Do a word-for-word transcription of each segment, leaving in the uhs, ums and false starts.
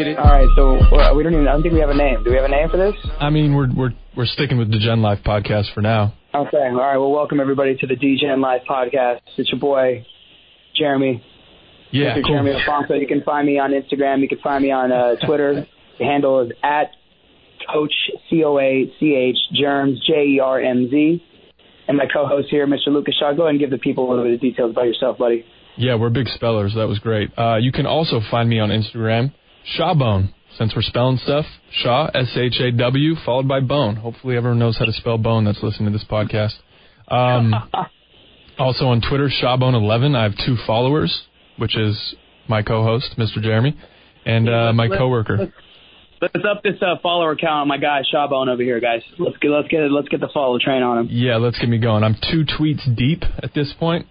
hit it. All right, so we don't even. I don't think we have a name. Do we have a name for this? I mean, we're we're we're sticking with the Gen Life podcast for now. Okay. All right. Well, welcome everybody to the D Gen Life podcast. It's your boy Jeremy. Yeah. Mister Cool. Jeremy Alfonso. You can find me on Instagram. You can find me on uh, Twitter. The handle is at Coach C O A C H Germs J E R M Z. And my co-host here, Mister Lucas Shaw. Go ahead and give the people a little bit of details about yourself, buddy. Yeah, we're big spellers. That was great. Uh, you can also find me on Instagram, Shawbone, since we're spelling stuff. Shaw, S H A W, followed by bone. Hopefully everyone knows how to spell bone that's listening to this podcast. Um, also on Twitter, Shawbone eleven. I have two followers, which is my co-host, Mister Jeremy, and uh, my coworker. Let's up this uh, follower count on my guy Shawbone over here, guys. Let's get let's get let's get the follow train on him. Yeah, let's get me going. I'm two tweets deep at this point.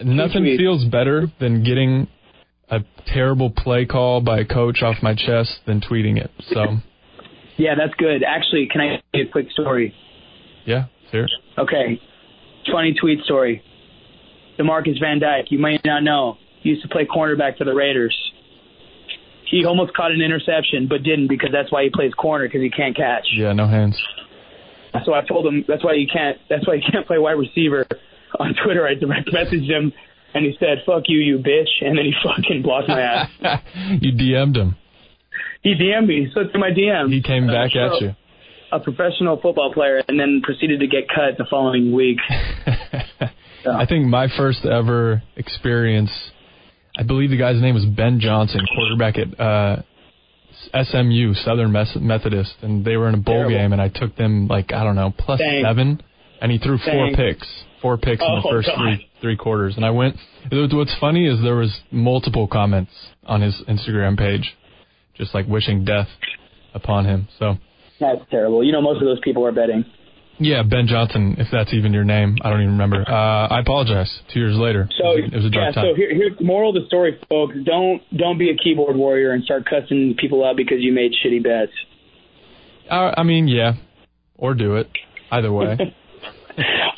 Nothing feels better than getting a terrible play call by a coach off my chest than tweeting it. So. Yeah, that's good. Actually, can I tell you a quick story? Yeah, sure. Okay, funny tweet story. Demarcus Van Dyke, you may not know, he used to play cornerback for the Raiders. He almost caught an interception, but didn't because that's why he plays corner, because he can't catch. Yeah, no hands. So I told him that's why you can't. That's why you can't play wide receiver. On Twitter, I direct messaged him, and he said, "Fuck you, you bitch," and then he fucking blocked my ass. You D M'd him. He D M'd me. He slipped through my D Ms. He came back uh, at you. A professional football player, and then proceeded to get cut the following week. So. I think my first ever experience. I believe the guy's name was Ben Johnson, quarterback at uh, S M U, Southern Methodist, and they were in a bowl Terrible. game, and I took them, like, I don't know, plus Dang. seven, and he threw Dang. four picks, four picks oh, in the first God. three three quarters. And I went, what's funny is there was multiple comments on his Instagram page, just like wishing death upon him. So that's terrible. You know, most of those people are betting. Yeah, Ben Johnson, if that's even your name. I don't even remember. Uh, I apologize. Two years later, so, it was a, it was a dark yeah, time. So here, here's the moral of the story, folks. Don't don't be a keyboard warrior and start cussing people out because you made shitty bets. Uh, I mean, yeah, or do it. Either way.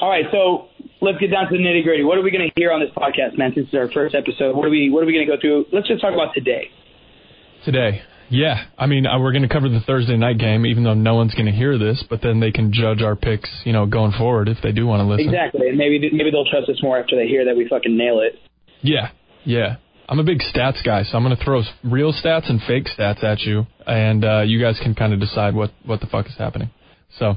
All right, so let's get down to the nitty-gritty. What are we going to hear on this podcast, man? Since it's our first episode, what are we what are we going to go through? Let's just talk about today. Today. Yeah, I mean, we're going to cover the Thursday night game, even though no one's going to hear this, but then they can judge our picks, you know, going forward if they do want to listen. Exactly, and maybe, maybe they'll trust us more after they hear that we fucking nail it. Yeah, yeah. I'm a big stats guy, so I'm going to throw real stats and fake stats at you, and uh, you guys can kind of decide what, what the fuck is happening. So.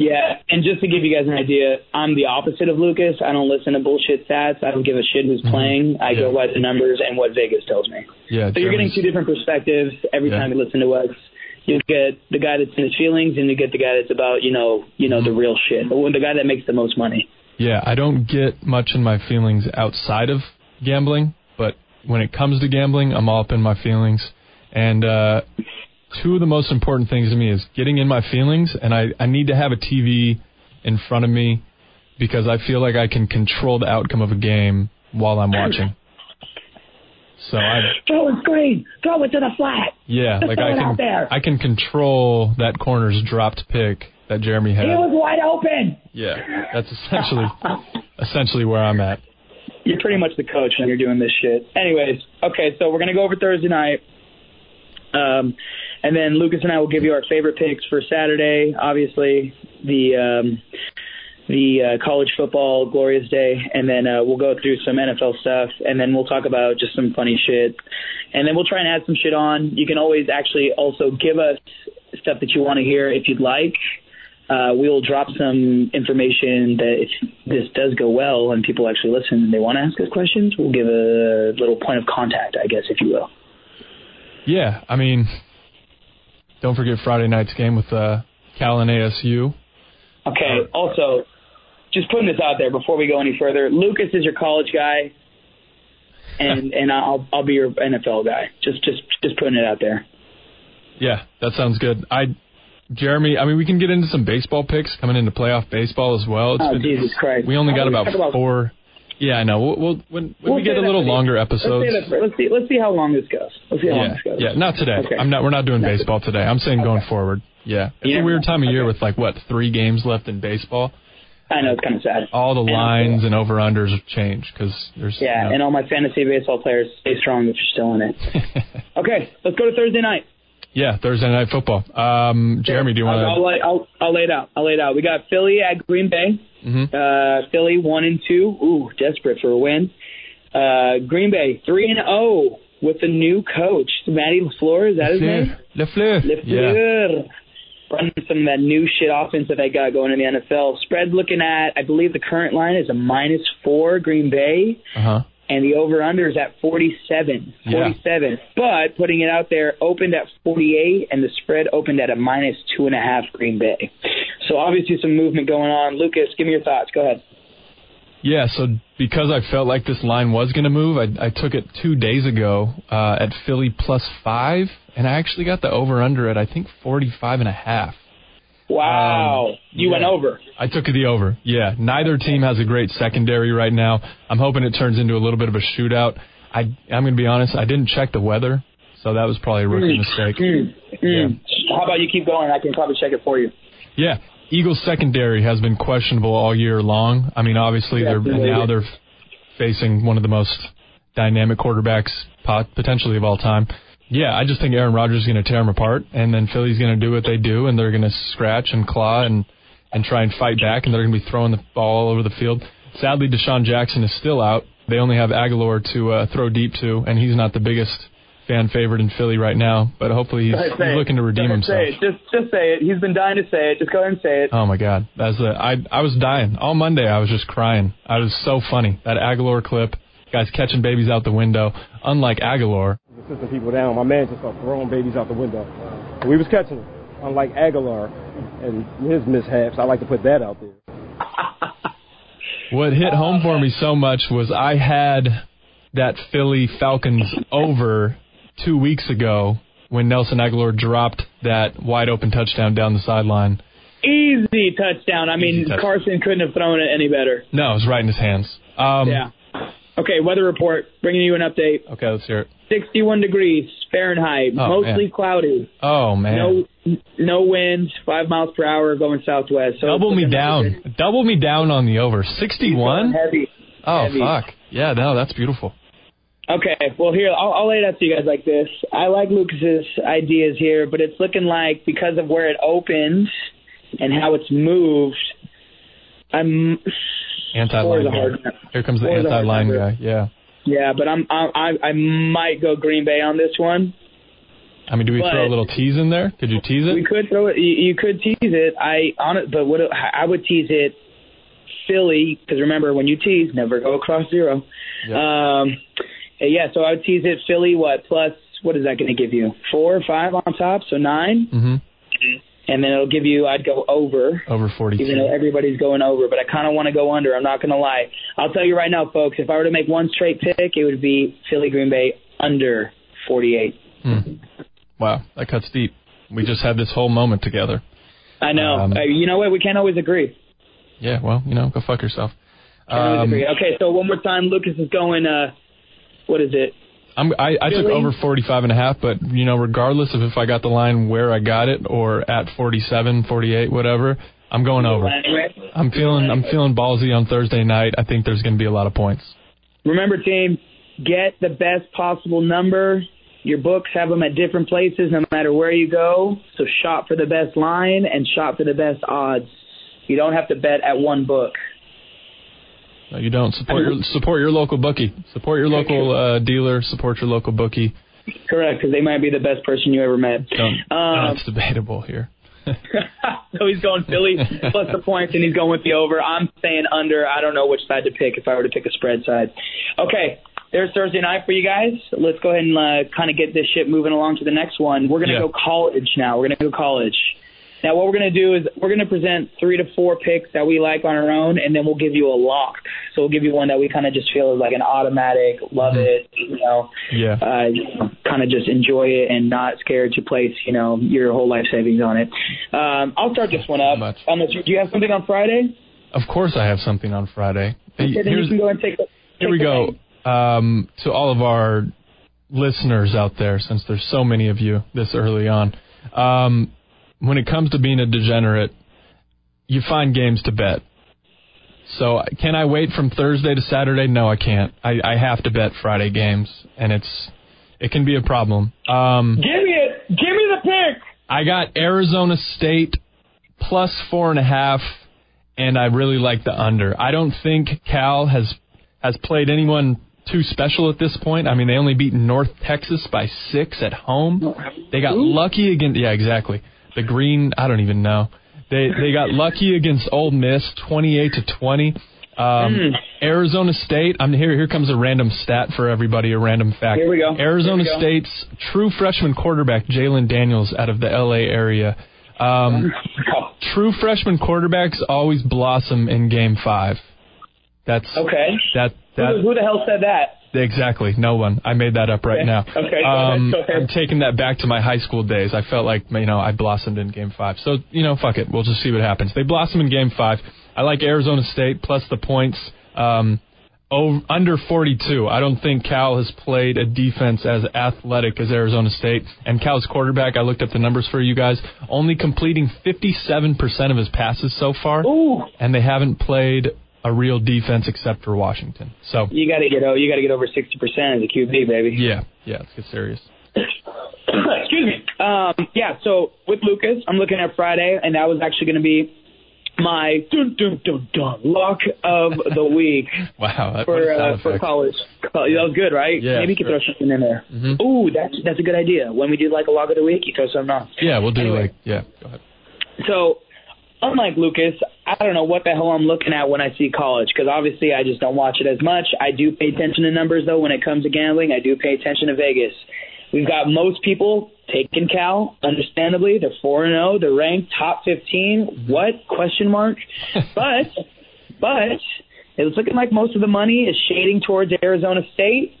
Yeah, and just to give you guys an idea, I'm the opposite of Lucas. I don't listen to bullshit stats. I don't give a shit who's playing. I yeah. go by the numbers and what Vegas tells me. Yeah, so Jeremy's, you're getting two different perspectives every yeah. time you listen to us. You get the guy that's in his feelings, and you get the guy that's about, you know, you know, mm-hmm. the real shit. But the guy that makes the most money. Yeah, I don't get much in my feelings outside of gambling, but when it comes to gambling, I'm all up in my feelings. And uh two of the most important things to me is getting in my feelings, and I, I need to have a T V in front of me because I feel like I can control the outcome of a game while I'm watching. So I throw it screen, throw it to the flat. Yeah, Just like I can, there. I can control that corner's dropped pick that Jeremy had. He was wide open. Yeah, that's essentially essentially where I'm at. You're pretty much the coach when you're doing this shit. Anyways, okay, so we're gonna go over Thursday night. Um, and then Lucas and I will give you our favorite picks for Saturday, obviously, the um, the uh, college football glorious day. And then uh, we'll go through some N F L stuff, and then we'll talk about just some funny shit. And then we'll try and add some shit on. You can always actually also give us stuff that you want to hear if you'd like. Uh, we'll drop some information that if this does go well and people actually listen and they want to ask us questions, we'll give a little point of contact, I guess, if you will. Yeah, I mean, don't forget Friday night's game with uh, Cal and A S U. Okay, also, just putting this out there before we go any further, Lucas is your college guy, and and I'll I'll be your N F L guy. Just just just putting it out there. Yeah, that sounds good. I, Jeremy, I mean, we can get into some baseball picks coming into playoff baseball as well. It's oh, been, Jesus Christ. We only got oh, about, about four. Yeah, I know. We'll, we'll when when we'll we get a little longer episodes. Let's, let's see. Let's see how long this goes. Let's see how yeah, long this goes. Yeah, not today. Okay. I'm not. We're not doing not baseball today. I'm saying okay. going forward. Yeah, it's yeah. a weird time of okay. year with like what three games left in baseball. I know, it's kind of sad. All the lines and over unders have changed because there's yeah, you know, and all my fantasy baseball players, stay strong if you're still in it. Okay, let's go to Thursday night. Yeah, Thursday Night Football. Um, Jeremy, do you want to? I'll, I'll, I'll, I'll lay it out. I'll lay it out. We got Philly at Green Bay. Mm-hmm. Uh, Philly one and two. Ooh, desperate for a win. Uh, Green Bay three and zero with the new coach, Matty LeFleur. Is that his name? LeFleur. LeFleur. Yeah. Running some of that new shit offense that they got going in the N F L. Spread looking at, I believe the current line is a minus four Green Bay. Uh-huh. And the over-under is at forty-seven. forty-seven. Yeah. But putting it out there, opened at forty-eight, and the spread opened at a minus two and a half Green Bay. So obviously some movement going on. Lucas, give me your thoughts. Go ahead. Yeah, so because I felt like this line was going to move, I, I took it two days ago uh, at Philly plus five, and I actually got the over-under at, I think, forty-five and a half. Wow. Um, you yeah. went over. I took the over. Yeah. Neither team has a great secondary right now. I'm hoping it turns into a little bit of a shootout. I, I'm going to be honest. I didn't check the weather, so that was probably a rookie mm, mistake. Mm, mm. Yeah. How about you keep going? I can probably check it for you. Yeah. Eagles secondary has been questionable all year long. I mean, obviously, yeah, they're now they're facing one of the most dynamic quarterbacks potentially of all time. Yeah, I just think Aaron Rodgers is going to tear them apart, and then Philly's going to do what they do, and they're going to scratch and claw and, and try and fight back, and they're going to be throwing the ball all over the field. Sadly, Deshaun Jackson is still out. They only have Aguilar to uh, throw deep to, and he's not the biggest fan favorite in Philly right now, but hopefully he's, he's looking to redeem himself. Say it. Just just say it. He's been dying to say it. Just go ahead and say it. Oh, my God. That's a, I, I was dying. All Monday I was just crying. I was so funny. That Aguilar clip, guys catching babies out the window, unlike Aguilar. Assisting people down. My man just started throwing babies out the window. We was catching them, unlike Aguilar and his mishaps. I like to put that out there. What hit home for me so much was I had that Philly Falcons over two weeks ago when Nelson Aguilar dropped that wide-open touchdown down the sideline. Easy touchdown. I mean, touchdown. Carson couldn't have thrown it any better. No, it was right in his hands. Um, yeah. Okay, weather report, bringing you an update. Okay, let's hear it. sixty-one degrees Fahrenheit, oh, mostly man. Cloudy. Oh, man. No no wind, five miles per hour going southwest. So double me down. Good. Double me down on the over. sixty-one? Heavy. Oh, heavy. Fuck. Yeah, no, that's beautiful. Okay, well, here, I'll, I'll lay it out to you guys like this. I like Lucas's ideas here, but it's looking like because of where it opened and how it's moved, I'm... Anti-line guy. Here comes the anti-line guy. Yeah. Yeah, but I'm I I might go Green Bay on this one. I mean, do we but throw a little tease in there? Could you tease it? We could throw it. You, you could tease it. I on it, but what I would tease it, Philly, because remember when you tease, never go across zero. Yeah. Um, yeah. So I would tease it, Philly. What plus? What is that going to give you? Four or five on top, so nine. Mm-hmm. And then it'll give you, I'd go over. Over forty-two. Even though everybody's going over. But I kind of want to go under. I'm not going to lie. I'll tell you right now, folks, if I were to make one straight pick, it would be Philly Green Bay under forty-eight. Hmm. Wow. That cuts deep. We just had this whole moment together. I know. Um, uh, you know what? We can't always agree. Yeah, well, you know, go fuck yourself. Can't um, always agree. Okay, so one more time. Lucas is going, uh, what is it? I'm, I, I took over forty-five and a half, but, you know, regardless of if I got the line where I got it or at forty-seven, forty-eight, whatever, I'm going over. I'm feeling I'm feeling ballsy on Thursday night. I think there's going to be a lot of points. Remember, team, get the best possible number. Your books have them at different places no matter where you go. So shop for the best line and shop for the best odds. You don't have to bet at one book. No, you don't. Support your support your local bookie. Support your local uh, dealer. Support your local bookie. Correct, because they might be the best person you ever met. That's um, no, debatable here. So he's going Philly plus the points, and he's going with the over. I'm saying under. I don't know which side to pick if I were to pick a spread side. Okay, there's Thursday night for you guys. Let's go ahead and uh, kind of get this shit moving along to the next one. We're going to yeah. go college now. We're going to go college. Now, what we're going to do is we're going to present three to four picks that we like on our own, and then we'll give you a lock. So we'll give you one that we kind of just feel is like an automatic, love mm-hmm. it, you know, yeah. uh, you know, kind of just enjoy it and not scared to place, you know, your whole life savings on it. Um, I'll start this one up. Unless you, do you have something on Friday? Of course I have something on Friday. Okay, then Here's, you can go and take the, take here we go. Um, to all of our listeners out there, since there's so many of you this early on, um, when it comes to being a degenerate, you find games to bet. So can I wait from Thursday to Saturday? No, I can't. I, I have to bet Friday games, and it's it can be a problem. Um, Give me it. Give me the pick. I got Arizona State plus four and a half, and I really like the under. I don't think Cal has has played anyone too special at this point. I mean, they only beat North Texas by six at home. They got lucky against, yeah, exactly. The green, I don't even know. They they got lucky against Ole Miss, twenty-eight to twenty. Um, Arizona State, I'm here. Here comes a random stat for everybody, a random fact. Here we go. Arizona we go. State's true freshman quarterback, Jalen Daniels, out of the L A area. Um, true freshman quarterbacks always blossom in Game Five. That's okay. That that who, who the hell said that? Exactly, no one. I made that up right okay. now. Okay, um, go ahead. Go ahead. I'm taking that back to my high school days. I felt like you know I blossomed in Game Five. So you know, fuck it. We'll just see what happens. They blossom in Game Five. I like Arizona State plus the points. Um, over, under forty-two. I don't think Cal has played a defense as athletic as Arizona State. And Cal's quarterback, I looked up the numbers for you guys, only completing fifty-seven percent of his passes so far. Ooh. And they haven't played a real defense except for Washington. So you got to get oh, you got to get over sixty percent as a Q B, baby. Yeah, yeah, let's get serious. Excuse me. Um, yeah, so with Lucas, I'm looking at Friday, and that was actually going to be my dun, dun, dun, dun, luck of the week. Wow, that for uh, for college. That was good, right? Yeah, maybe you could sure. throw something in there. Mm-hmm. Ooh, that's that's a good idea. When we do like a luck of the week, you throw something on. Yeah, we'll do anyway. like yeah. Go ahead. So, unlike Lucas, I don't know what the hell I'm looking at when I see college because obviously I just don't watch it as much. I do pay attention to numbers though when it comes to gambling. I do pay attention to Vegas. We've got most people taking Cal, understandably. They're four and oh. They're ranked top fifteen. What? Question mark. But, but it's looking like most of the money is shading towards Arizona State,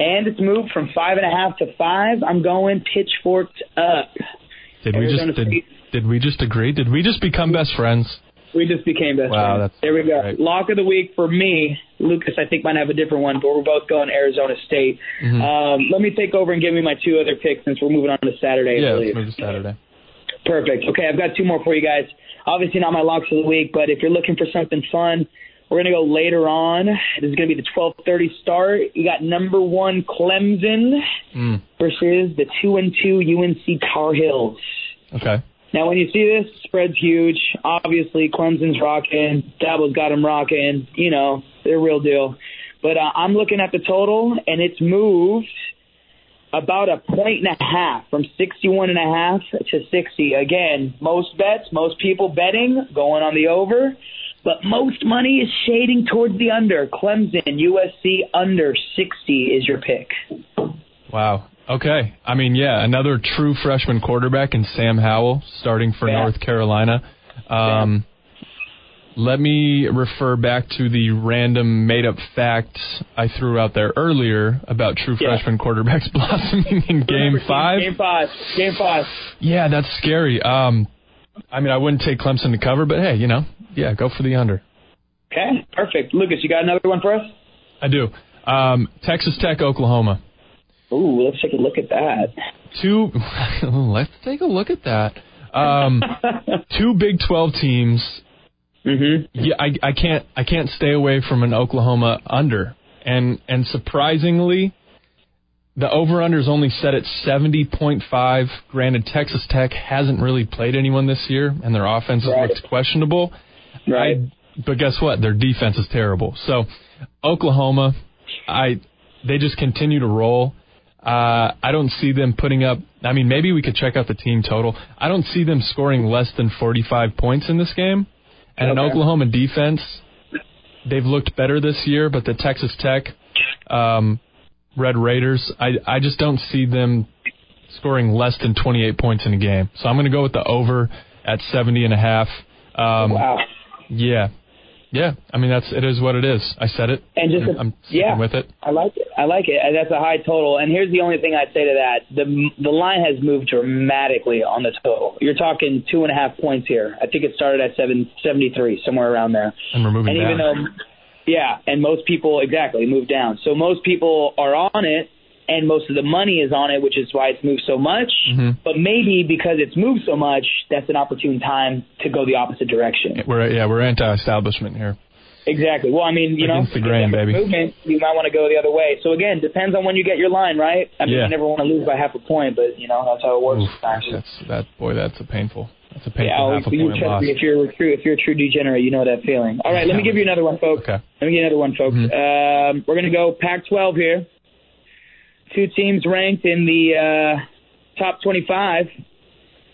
and it's moved from five and a half to five. I'm going pitchforked up. Did we, just, did, did we just agree? Did we just become best friends? We just became best wow, friends. That's there we go. Great. Lock of the week for me. Lucas, I think, might have a different one, but we're both going Arizona State. Mm-hmm. Um, let me take over and give me my two other picks since we're moving on to Saturday. Yeah, let's move to Saturday. Perfect. Okay, I've got two more for you guys. Obviously not my locks of the week, but if you're looking for something fun, we're going to go later on. This is going to be the twelve thirty start. You got number one Clemson mm. versus the two and two U N C Tar Heels. Okay. Now, when you see this, spread's huge. Obviously, Clemson's rocking. Dabo's got him rocking. You know, they're real deal. But uh, I'm looking at the total, and it's moved about a point and a half from sixty-one and a half to sixty. Again, most bets, most people betting, going on the over. But most money is shading towards the under. Clemson, U S C, under sixty is your pick. Wow. Okay. I mean, yeah, another true freshman quarterback in Sam Howell starting for yeah. North Carolina. Um, yeah. Let me refer back to the random made-up fact I threw out there earlier about true yeah. freshman quarterbacks blossoming in Game Five. Game Five. Game Five. Yeah, that's scary. Um, I mean, I wouldn't take Clemson to cover, but hey, you know, yeah, go for the under. Okay, perfect. Lucas, you got another one for us? I do. Um, Texas Tech, Oklahoma. Ooh, let's take a look at that. Two, let's take a look at that. Um, two Big twelve teams. Mm-hmm. Yeah, I, I can't, I can't stay away from an Oklahoma under, and and surprisingly, the over/under is only set at seventy point five. Granted, Texas Tech hasn't really played anyone this year, and their offense right. looks questionable. Right. I, but guess what? Their defense is terrible. So, Oklahoma, I, they just continue to roll. Uh, I don't see them putting up – I mean, maybe we could check out the team total. I don't see them scoring less than forty-five points in this game. And okay. an Oklahoma defense, they've looked better this year, but the Texas Tech um, Red Raiders, I, I just don't see them scoring less than twenty-eight points in a game. So I'm going to go with the over at seventy and a half. Um, wow. Yeah. Yeah, I mean that's it is what it is. I said it. And just a, I'm sticking yeah, with it. I like it. I like it. That's a high total. And here's the only thing I'd say to that: the the line has moved dramatically on the total. You're talking two and a half points here. I think it started at seven seventy three, somewhere around there. And we're moving and down. Even though, yeah, and most people exactly move down. So most people are on it, and most of the money is on it, which is why it's moved so much. Mm-hmm. But maybe because it's moved so much, that's an opportune time to go the opposite direction. We're, yeah, we're anti-establishment here. Exactly. Well, I mean, you against know, the grain, baby. Movement, you might want to go the other way. So, again, depends on when you get your line, right? I mean, yeah. you never want to lose by half a point, but, you know, that's how it works. Oof, that's, that, boy, that's a painful. That's a painful yeah, half a point loss. If you're, true, if you're a true degenerate, you know that feeling. All right, let me give you another one, folks. Okay. Let me give you another one, folks. Mm-hmm. Um, we're going to go Pac twelve here. Two teams ranked in the uh, top twenty-five.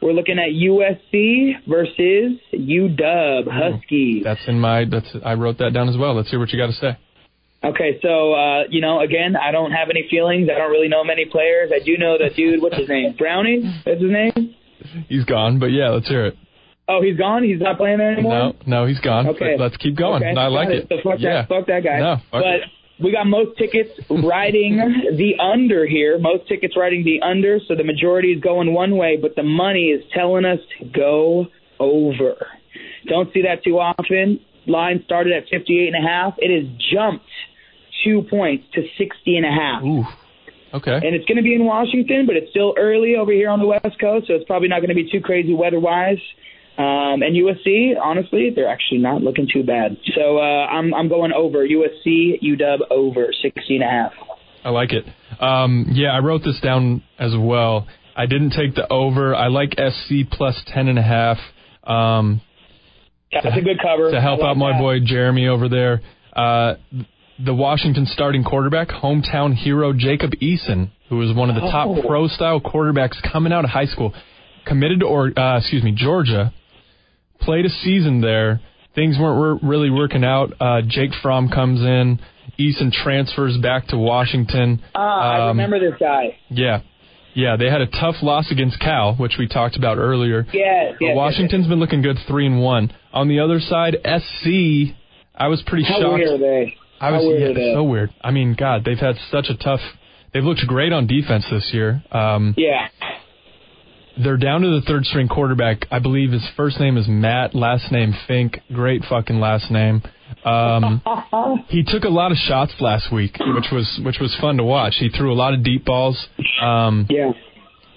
We're looking at U S C versus U W Huskies. That's in my. That's I wrote that down as well. Let's hear what you got to say. Okay, so uh, you know, again, I don't have any feelings. I don't really know many players. I do know that dude. What's his name? Brownie? That's his name. He's gone, but yeah, let's hear it. Oh, he's gone? He's not playing there anymore? No, no, he's gone. Okay. Let's keep going. Okay. I like it. it. So fuck, yeah. that, fuck that guy. No, fuck but, it. We got most tickets riding the under here. Most tickets riding the under, so the majority is going one way, but the money is telling us to go over. Don't see that too often. Line started at fifty-eight and a half. It has jumped two points to sixty and a half. Ooh. Okay. And it's going to be in Washington, but it's still early over here on the West Coast, so it's probably not going to be too crazy weather-wise. Um, and U S C, honestly, they're actually not looking too bad. So uh, I'm I'm going over. U S C, U W over sixty and a half. I like it. Um, yeah, I wrote this down as well. I didn't take the over. I like S C plus ten and a half. Um, That's to, a good cover. To help like out my that. boy Jeremy over there. Uh, the Washington starting quarterback, hometown hero Jacob Eason, who was one of the oh. top pro-style quarterbacks coming out of high school, committed to or uh, excuse me Georgia. Played a season there. Things weren't really working out. Uh, Jake Fromm comes in. Eason transfers back to Washington. Ah, um, I remember this guy. Yeah. Yeah, they had a tough loss against Cal, which we talked about earlier. Yeah. yeah Washington's yeah, yeah. been looking good three and one. On the other side, S C, I was pretty How shocked. How weird are they? I was, How weird yeah, are they? So weird. I mean, God, they've had such a tough – they've looked great on defense this year. Um, yeah. They're down to the third-string quarterback. I believe his first name is Matt, last name Fink. Great fucking last name. Um, he took a lot of shots last week, which was which was fun to watch. He threw a lot of deep balls. Um, yeah.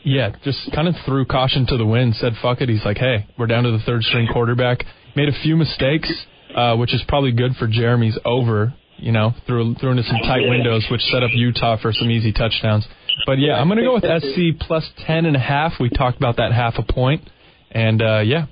Yeah, just kind of threw caution to the wind, said fuck it. He's like, hey, we're down to the third-string quarterback. Made a few mistakes, uh, which is probably good for Jeremy's over, you know, threw, threw into some tight windows, which set up Utah for some easy touchdowns. But, yeah, I'm going to go with S C plus ten and a half. We talked about that half a point. And, uh, yeah.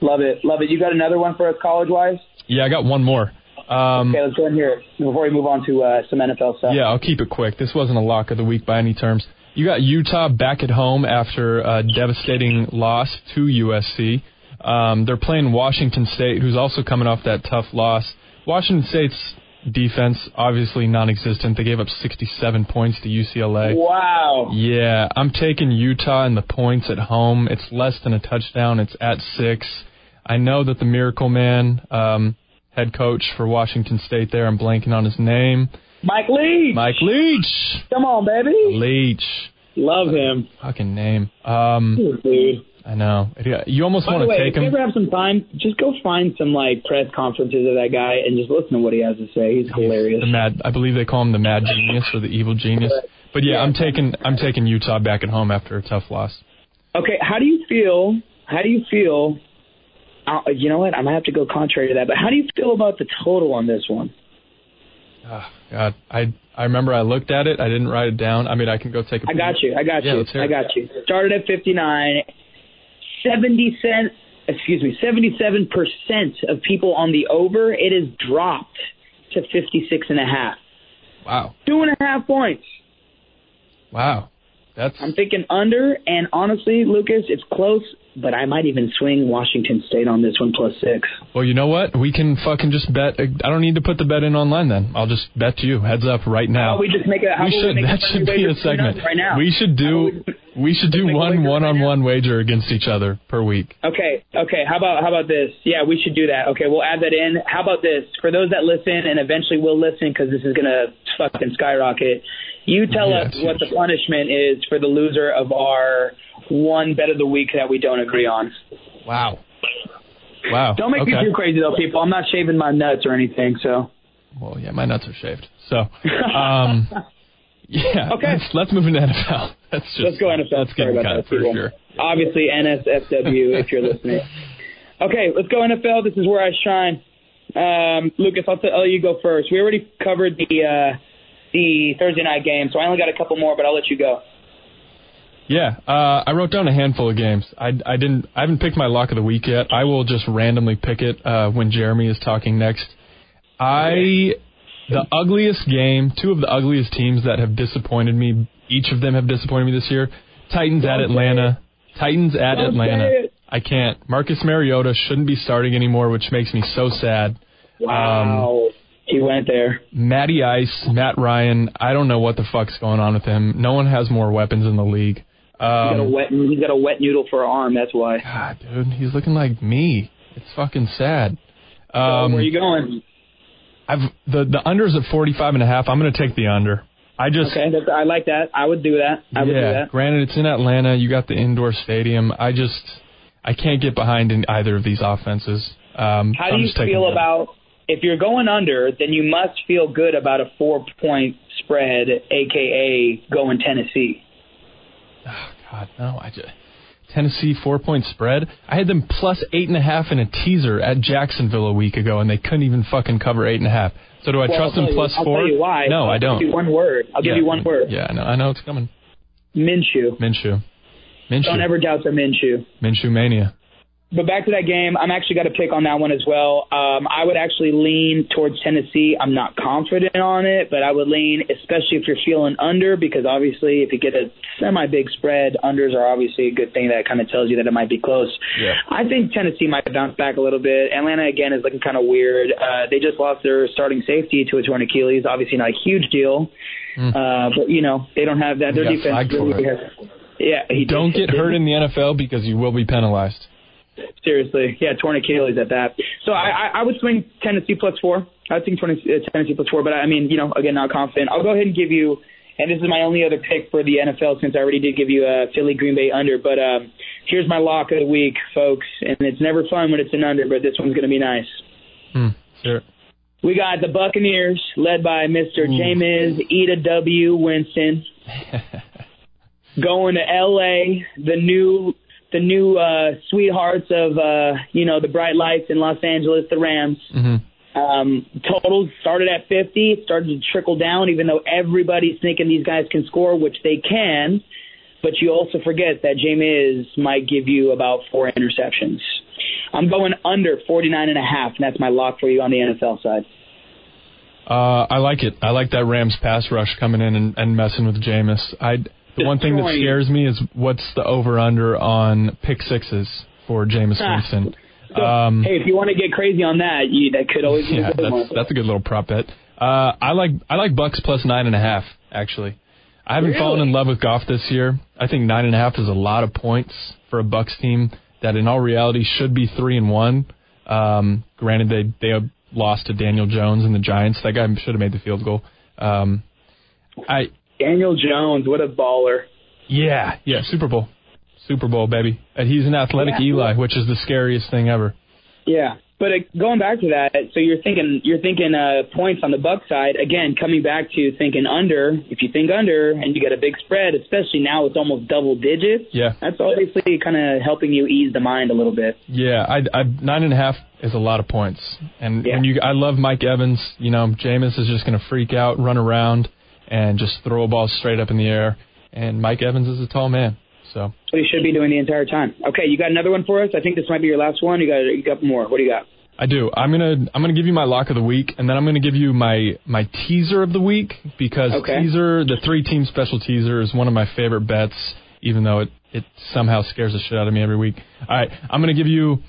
Love it. Love it. You got another one for us college-wise? Yeah, I got one more. Um, okay, let's go in here before we move on to uh, some N F L stuff. Yeah, I'll keep it quick. This wasn't a lock of the week by any terms. You got Utah back at home after a devastating loss to U S C. Um, they're playing Washington State, who's also coming off that tough loss. Washington State's defense, obviously non-existent. They gave up sixty-seven points to U C L A. Wow. Yeah, I'm taking Utah and the points at home. It's less than a touchdown. It's at six. I know that the Miracle Man, um, head coach for Washington State there, I'm blanking on his name. Mike Leach. Mike Leach. Come on, baby. Leach. Love uh, him. Fucking name. Um, Dude. I know. You almost By want to way, take him. If you ever have some time, just go find some like press conferences of that guy and just listen to what he has to say. He's, He's hilarious. The mad, I believe they call him the mad genius or the evil genius. But yeah, yeah, I'm taking I'm taking Utah back at home after a tough loss. Okay, how do you feel? How do you feel? Uh, you know what? I'm gonna have to go contrary to that. But how do you feel about the total on this one? Oh, God, I I remember I looked at it. I didn't write it down. I mean, I can go take a peek. I got you. I got yeah, you. I got you. Started at fifty-nine. Seventy cent, excuse me, seventy-seven percent of people on the over. It has dropped to fifty-six and a half. Wow. Two and a half points. Wow, that's. I'm thinking under, and honestly, Lucas, it's close, but I might even swing Washington State on this one plus six. Well, you know what? We can fucking just bet. I don't need to put the bet in online then. I'll just bet to you. Heads up right now. How we just make a, how we should, we make that a should be a segment. Right now. We should do we, we should do one one-on-one wager against each other per week. Okay. Okay. How about how about this? Yeah, we should do that. Okay, we'll add that in. How about this? For those that listen and eventually will listen because this is going to fucking skyrocket, you tell yeah, us what huge. the punishment is for the loser of our one bet of the week that we don't agree on. Wow. Wow. Don't make okay. me too crazy, though, people. I'm not shaving my nuts or anything, so. Well, yeah, my nuts are shaved. So, um, yeah. Okay. Let's, let's move into N F L. That's just, let's go N F L. That's getting cut that, for people. sure. Obviously, N S F W if you're listening. Okay, let's go N F L. This is where I shine. Um, Lucas, I'll let you go first. We already covered the uh, the Thursday night game, so I only got a couple more, but I'll let you go. Yeah, uh, I wrote down a handful of games. I, I didn't. I haven't picked my lock of the week yet. I will just randomly pick it uh, when Jeremy is talking next. I the ugliest game. Two of the ugliest teams that have disappointed me. Each of them have disappointed me this year. Titans at Atlanta. Titans at Atlanta. I can't. Marcus Mariota shouldn't be starting anymore, which makes me so sad. Wow. Um, He went there. Matty Ice, Matt Ryan. I don't know what the fuck's going on with him. No one has more weapons in the league. Um, he's, got a wet, he's got a wet noodle for an arm. That's why. God, dude, he's looking like me. It's fucking sad. Um, so where are you going? I've the the under's at forty five and a half. I'm going to take the under. I just okay. That's, I like that. I would do that. I yeah, would do that. Granted, it's in Atlanta. You got the indoor stadium. I just I can't get behind in either of these offenses. Um, How do I'm you feel them. about? If you're going under, then you must feel good about a four-point spread, a k a going Tennessee. Oh, God, no. I just, Tennessee, four-point spread? I had them plus eight and a half in a teaser at Jacksonville a week ago, and they couldn't even fucking cover eight and a half. So do I well, trust them plus you, four? I'll tell you why. No, I'll I don't. I'll give you one word. I'll yeah, give you one word. Yeah, I know, I know it's coming. Minshew. Minshew. Minshew. Don't ever doubt the Minshew. Minshew mania. But back to that game, I'm actually got a pick on that one as well. Um, I would actually lean towards Tennessee. I'm not confident on it, but I would lean, especially if you're feeling under, because obviously if you get a semi-big spread, unders are obviously a good thing that kind of tells you that it might be close. Yeah. I think Tennessee might bounce back a little bit. Atlanta, again, is looking kind of weird. Uh, they just lost their starting safety to a torn Achilles. Obviously not a huge deal, mm. uh, but, you know, they don't have that. Their defense really has, yeah, he Don't did, get hurt in the N F L because you will be penalized. Seriously, yeah, torn Achilles at that. So I, I, I would swing Tennessee plus four. I would swing Tennessee plus four, but I mean, you know, again, not confident. I'll go ahead and give you, and this is my only other pick for the N F L since I already did give you a Philly Green Bay under, but um, here's my lock of the week, folks, and it's never fun when it's an under, but this one's going to be nice. Hmm, sure. We got the Buccaneers led by Mister Ooh. Jameis E W. Winston going to L A, the new the new uh, sweethearts of, uh, you know, the bright lights in Los Angeles, the Rams. Mm-hmm. Um, totals started at fifty, started to trickle down, even though everybody's thinking these guys can score, which they can. But you also forget that Jameis might give you about four interceptions. I'm going under forty-nine and a half, and that's my lock for you on the N F L side. Uh, I like it. I like that Rams pass rush coming in and, and messing with Jameis. I'd The one thing that scares me is what's the over-under on pick sixes for Jameis Winston. So, um, hey, if you want to get crazy on that, you, that could always be yeah, a good that's, one. That's a good little prop bet. Uh, I like I like Bucks plus nine and a half. Actually, I haven't really? fallen in love with Goff this year. I think nine and a half is a lot of points for a Bucks team that, in all reality, should be three and one. Um, granted, they they lost to Daniel Jones and the Giants. That guy should have made the field goal. Um, I. Daniel Jones, what a baller. Yeah, yeah, Super Bowl. Super Bowl, baby. And he's an athletic yeah. Eli, which is the scariest thing ever. Yeah, but uh, going back to that, so you're thinking you're thinking uh, points on the Bucs side. Again, coming back to thinking under, if you think under and you get a big spread, especially now it's almost double digits, yeah. that's obviously kind of helping you ease the mind a little bit. Yeah, I, I, nine and a half is a lot of points. And yeah. when you, I love Mike Evans. You know, Jameis is just going to freak out, run around, and just throw a ball straight up in the air. And Mike Evans is a tall man. So what he should be doing the entire time. Okay, you got another one for us? I think this might be your last one. You got you got more. What do you got? I do. I'm going to I'm gonna give you my lock of the week, and then I'm going to give you my, my teaser of the week because okay. teaser, the three-team special teaser is one of my favorite bets, even though it, it somehow scares the shit out of me every week. All right, I'm going to give you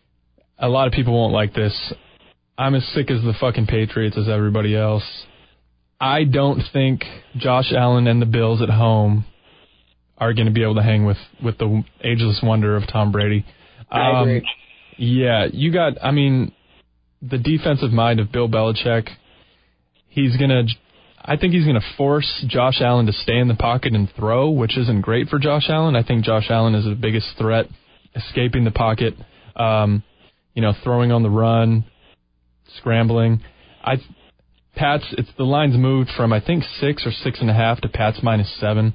– a lot of people won't like this. I'm as sick as the fucking Patriots as everybody else. I don't think Josh Allen and the Bills at home are going to be able to hang with, with the ageless wonder of Tom Brady. Um, I agree. Yeah, you got, I mean, the defensive mind of Bill Belichick, he's going to, I think he's going to force Josh Allen to stay in the pocket and throw, which isn't great for Josh Allen. I think Josh Allen is the biggest threat, escaping the pocket, um, you know, throwing on the run, scrambling. I Pats, it's the line's moved from, I think, six or six and a half to Pats minus seven.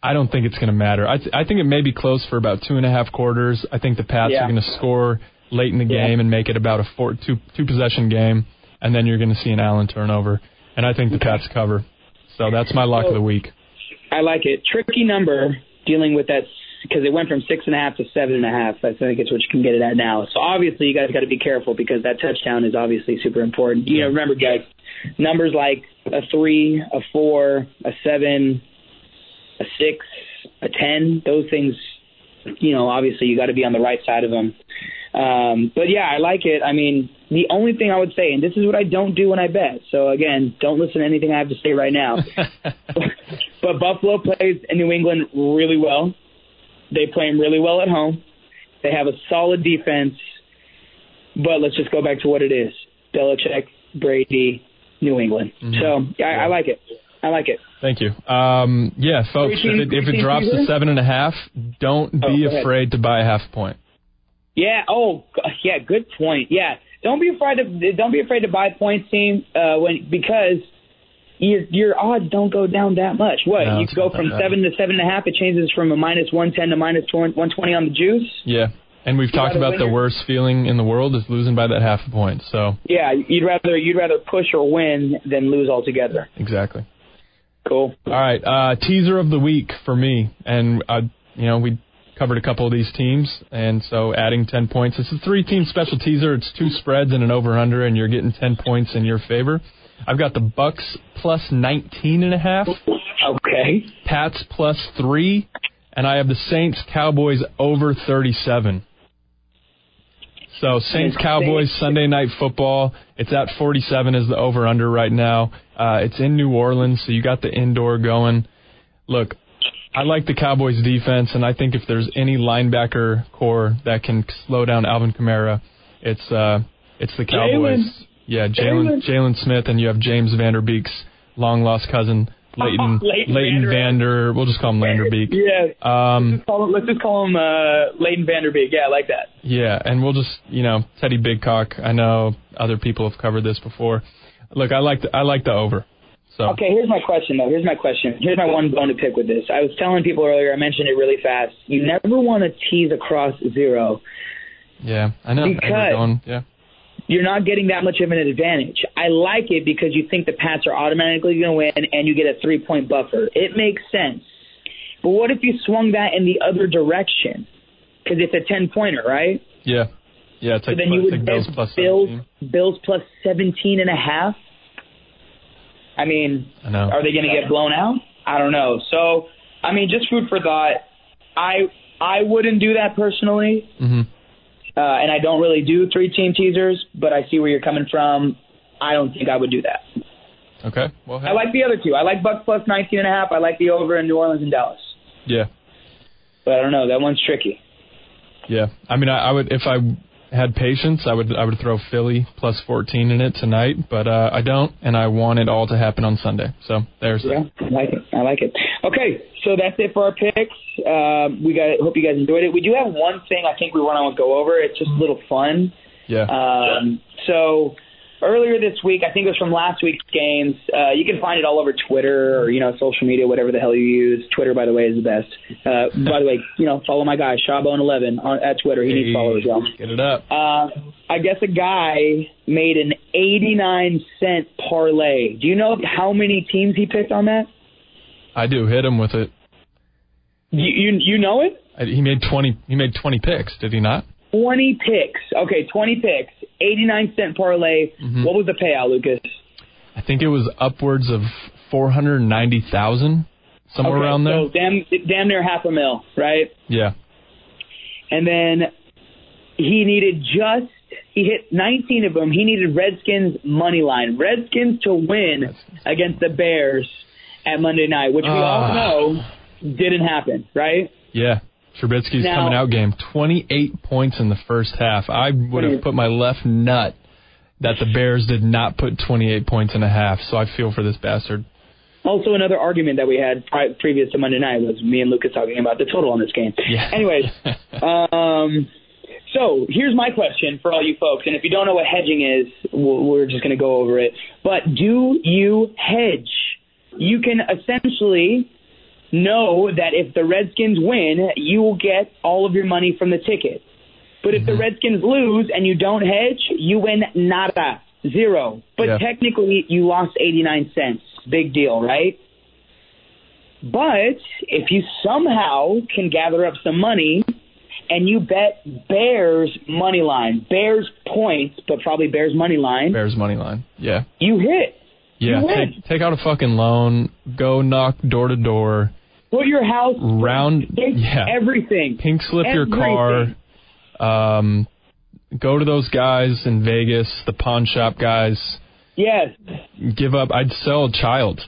I don't think it's going to matter. I, th- I think it may be close for about two and a half quarters. I think the Pats yeah. are going to score late in the yeah. game and make it about a four, two, two possession game, and then you're going to see an Allen turnover. And I think the Pats cover. So that's my lock so, of the week. I like it. Tricky number dealing with that because it went from six and a half to seven and a half. I think it's what you can get it at now. So obviously you guys got to be careful because that touchdown is obviously super important. You know, remember guys, numbers like a three, a four, a seven, a six, a ten. Those things, you know, obviously you got to be on the right side of them. Um, but, yeah, I like it. I mean, the only thing I would say, and this is what I don't do when I bet, so, again, don't listen to anything I have to say right now. But Buffalo plays in New England really well. They play them really well at home. They have a solid defense. But let's just go back to what it is. Belichick, Brady, New England. Mm-hmm. So, yeah, yeah. I, I like it. I like it. Thank you. Um, yeah, folks, if it, if it drops to seven and a half, don't be oh, afraid to buy a half point. Yeah. Oh, yeah. Good point. Yeah. Don't be afraid to don't be afraid to buy points, team. Uh, when because your your odds don't go down that much. What no, you go from seven to seven and a half, it changes from a minus one ten to minus one twenty on the juice. Yeah. And we've you'd talked about the worst feeling in the world is losing by that half a point. So yeah, you'd rather you'd rather push or win than lose altogether. Exactly. Cool. All right. Uh, teaser of the week for me, and uh, you know we. covered a couple of these teams, and so adding ten points. It's a three-team special teaser. It's two spreads and an over-under, and you're getting ten points in your favor. I've got the Bucks plus nineteen and a half. Okay. Pats plus three, and I have the Saints Cowboys over thirty-seven. So Saints Cowboys Sunday Night Football. It's at forty-seven is the over-under right now. Uh, it's in New Orleans, so you got the indoor going. Look. I like the Cowboys' defense, and I think if there's any linebacker core that can slow down Alvin Kamara, it's uh, it's the Cowboys. Jaylen. Yeah, Jaylen, Jaylen Smith, and you have James Vander Beek's long-lost cousin, Leighton, oh, Leighton, Leighton Vander. We'll just call him Vander Beek. Yeah, um, let's just call him, let's just call him uh, Leighton Vander Beek. Yeah, I like that. Yeah, and we'll just, you know, Teddy Bigcock. I know other people have covered this before. Look, I like the, I like the over. So. Okay, here's my question, though. Here's my question. Here's my one bone to pick with this. I was telling people earlier, I mentioned it really fast. You never want to tease across zero. Yeah, I know. Because I going, yeah. you're not getting that much of an advantage. I like it because you think the Pats are automatically going to win and you get a three-point buffer. It makes sense. But what if you swung that in the other direction? Because it's a ten-pointer, right? Yeah. Yeah, it's like so then plus, you would Bills plus Bills, Bills plus seventeen and a half. I mean, I are they going to get blown out? I don't know. So, I mean, just food for thought. I I wouldn't do that personally, mm-hmm. uh, and I don't really do three-team teasers, but I see where you're coming from. I don't think I would do that. Okay. Well, hey. I like the other two. I like Bucks plus nineteen and a half. I like the over in New Orleans and Dallas. Yeah. But I don't know. That one's tricky. Yeah. I mean, I, I would if I – had patience, I would I would throw Philly plus fourteen in it tonight, but uh, I don't, and I want it all to happen on Sunday. So there's yeah, that. I like it. I like it. Okay, so that's it for our picks. Uh, we got. Hope you guys enjoyed it. We do have one thing I think we want to go over. It's just a little fun. Yeah. Um, so earlier this week, I think it was from last week's games. Uh, you can find it all over Twitter or you know social media, whatever the hell you use. Twitter, by the way, is the best. Uh, by the way, you know follow my guy Shawbone eleven on at Twitter. He hey, needs followers, y'all. Get it up. Uh, I guess a guy made an eighty-nine cent parlay. Do you know how many teams he picked on that? I do. Hit him with it. You you, you know it? I, he made twenty. He made twenty picks. Did he not? twenty picks. Okay, twenty picks. eighty-nine cent parlay. Mm-hmm. What was the payout, Lucas? I think it was upwards of four hundred ninety thousand dollars, somewhere okay, around there. So damn, damn near half a mil, right? Yeah. And then he needed just, he hit nineteen of them. He needed Redskins money line. Redskins to win Redskins. against the Bears at Monday night, which we uh, all know didn't happen, right? Yeah. Trubisky's now, coming out game, twenty-eight points in the first half. I would have put my left nut that the Bears did not put twenty-eight points and a half, so I feel for this bastard. Also, another argument that we had pri- previous to Monday night was me and Lucas talking about the total on this game. Yeah. Anyways, um, so here's my question for all you folks, and if you don't know what hedging is, we're just going to go over it. But do you hedge? You can essentially... know that if the Redskins win, you will get all of your money from the ticket. But if mm-hmm. the Redskins lose and you don't hedge, you win nada, zero. But yeah. technically, you lost eighty-nine cents. Big deal, right? But if you somehow can gather up some money and you bet Bears money line, Bears points, but probably Bears money line. Bears money line, yeah. You hit. Yeah, you win. Take, take out a fucking loan, go knock door to door. Put your house, round, yeah. everything. Pink slip everything. Your car. Um, go to those guys in Vegas, the pawn shop guys. Yes. Give up. I'd sell a child.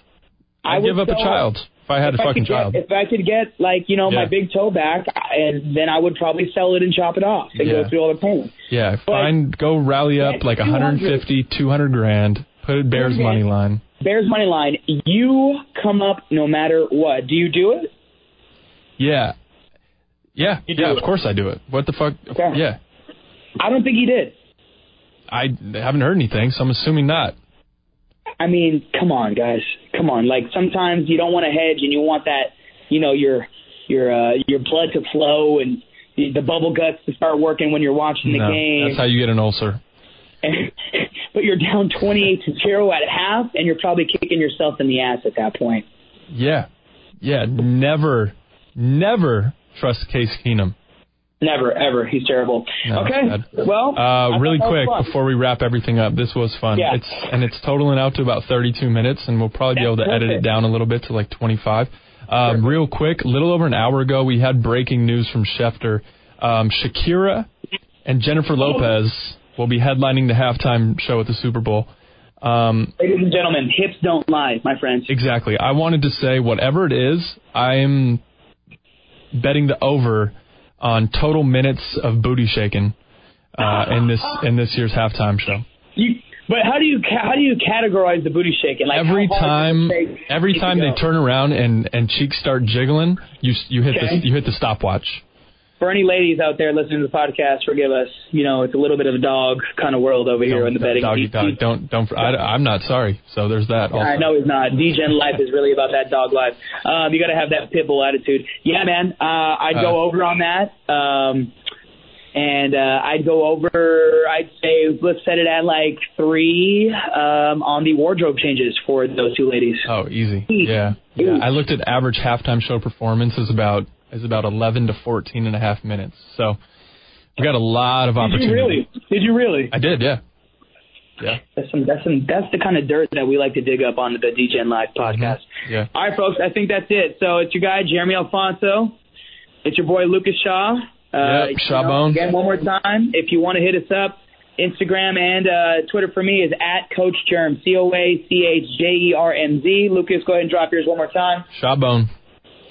I'd I would give up a child if I had if a fucking get, child. If I could get, like, you know, yeah. my big toe back, and then I would probably sell it and chop it off and yeah. go through all the payments. Yeah. But Find, go rally up like one fifty, two hundred grand. Put it Bears okay. money line. Bears money line. You come up no matter what. Do you do it? Yeah. Yeah. Yeah, of course I do it. What the fuck? Okay. Yeah. I don't think he did. I haven't heard anything, so I'm assuming not. I mean, come on, guys. Come on. Like, sometimes you don't want to hedge and you want that, you know, your your uh, your blood to flow and the bubble guts to start working when you're watching the no, game. That's how you get an ulcer. And, but you're down twenty-eight to zero at half, and you're probably kicking yourself in the ass at that point. Yeah. Yeah, never, never trust Case Keenum. Never, ever. He's terrible. No, okay, well. Uh, really quick, before we wrap everything up, this was fun. Yeah. It's And it's totaling out to about thirty-two minutes, and we'll probably That's be able to perfect. edit it down a little bit to like twenty-five. Um, real quick, a little over an hour ago, we had breaking news from Schefter. Um, Shakira and Jennifer Lopez will be headlining the halftime show at the Super Bowl. Um, Ladies and gentlemen, hips don't lie, my friends. Exactly. I wanted to say whatever it is, I'm betting the over on total minutes of booty shaking uh, in this in this year's halftime show. You, but how do you how do you categorize the booty shaking? Like every time every time they turn around and, and cheeks start jiggling, you you hit okay. the you hit the stopwatch. For any ladies out there listening to the podcast, forgive us. You know, it's a little bit of a dog kind of world over don't, here in the betting. Doggy dog. Don't, don't. I, I'm not sorry. So there's that. Also. I know he's not. D Gen life is really about that dog life. Um, you got to have that pit bull attitude. Yeah, man. Uh, I'd uh, go over on that. Um, and uh, I'd go over. I'd say let's set it at like three um, on the wardrobe changes for those two ladies. Oh, easy. Yeah. Yeah. I looked at average halftime show performances about. Is about eleven to fourteen and a half minutes. So we got a lot of opportunity. Did you really? Did you really? I did, yeah. Yeah. That's some, that's some, that's the kind of dirt that we like to dig up on the D Gen Live podcast. Mm-hmm. Yeah. All right, folks. I think that's it. So it's your guy Jeremy Alfonso. It's your boy Lucas Shaw. Uh, yep, Shaw Bones. Again, one more time. If you want to hit us up, Instagram and uh, Twitter for me is at Coach Germ. C O A C H J E R M Z. Lucas, go ahead and drop yours one more time. Shaw Bone.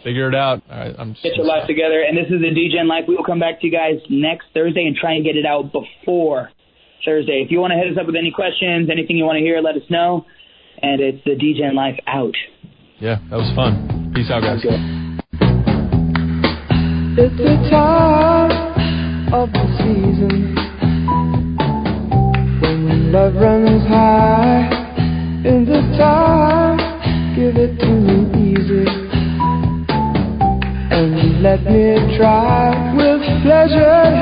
Figure it out. All right, I'm get your life together. And this is the D Gen Life. We will come back to you guys next Thursday and try and get it out before Thursday. If you want to hit us up with any questions, anything you want to hear, let us know. And it's the D Gen Life out. Yeah, that was fun. Peace out, guys. It's the time of the season when love runs high. In the time, give it to me easy. And let me try with pleasure.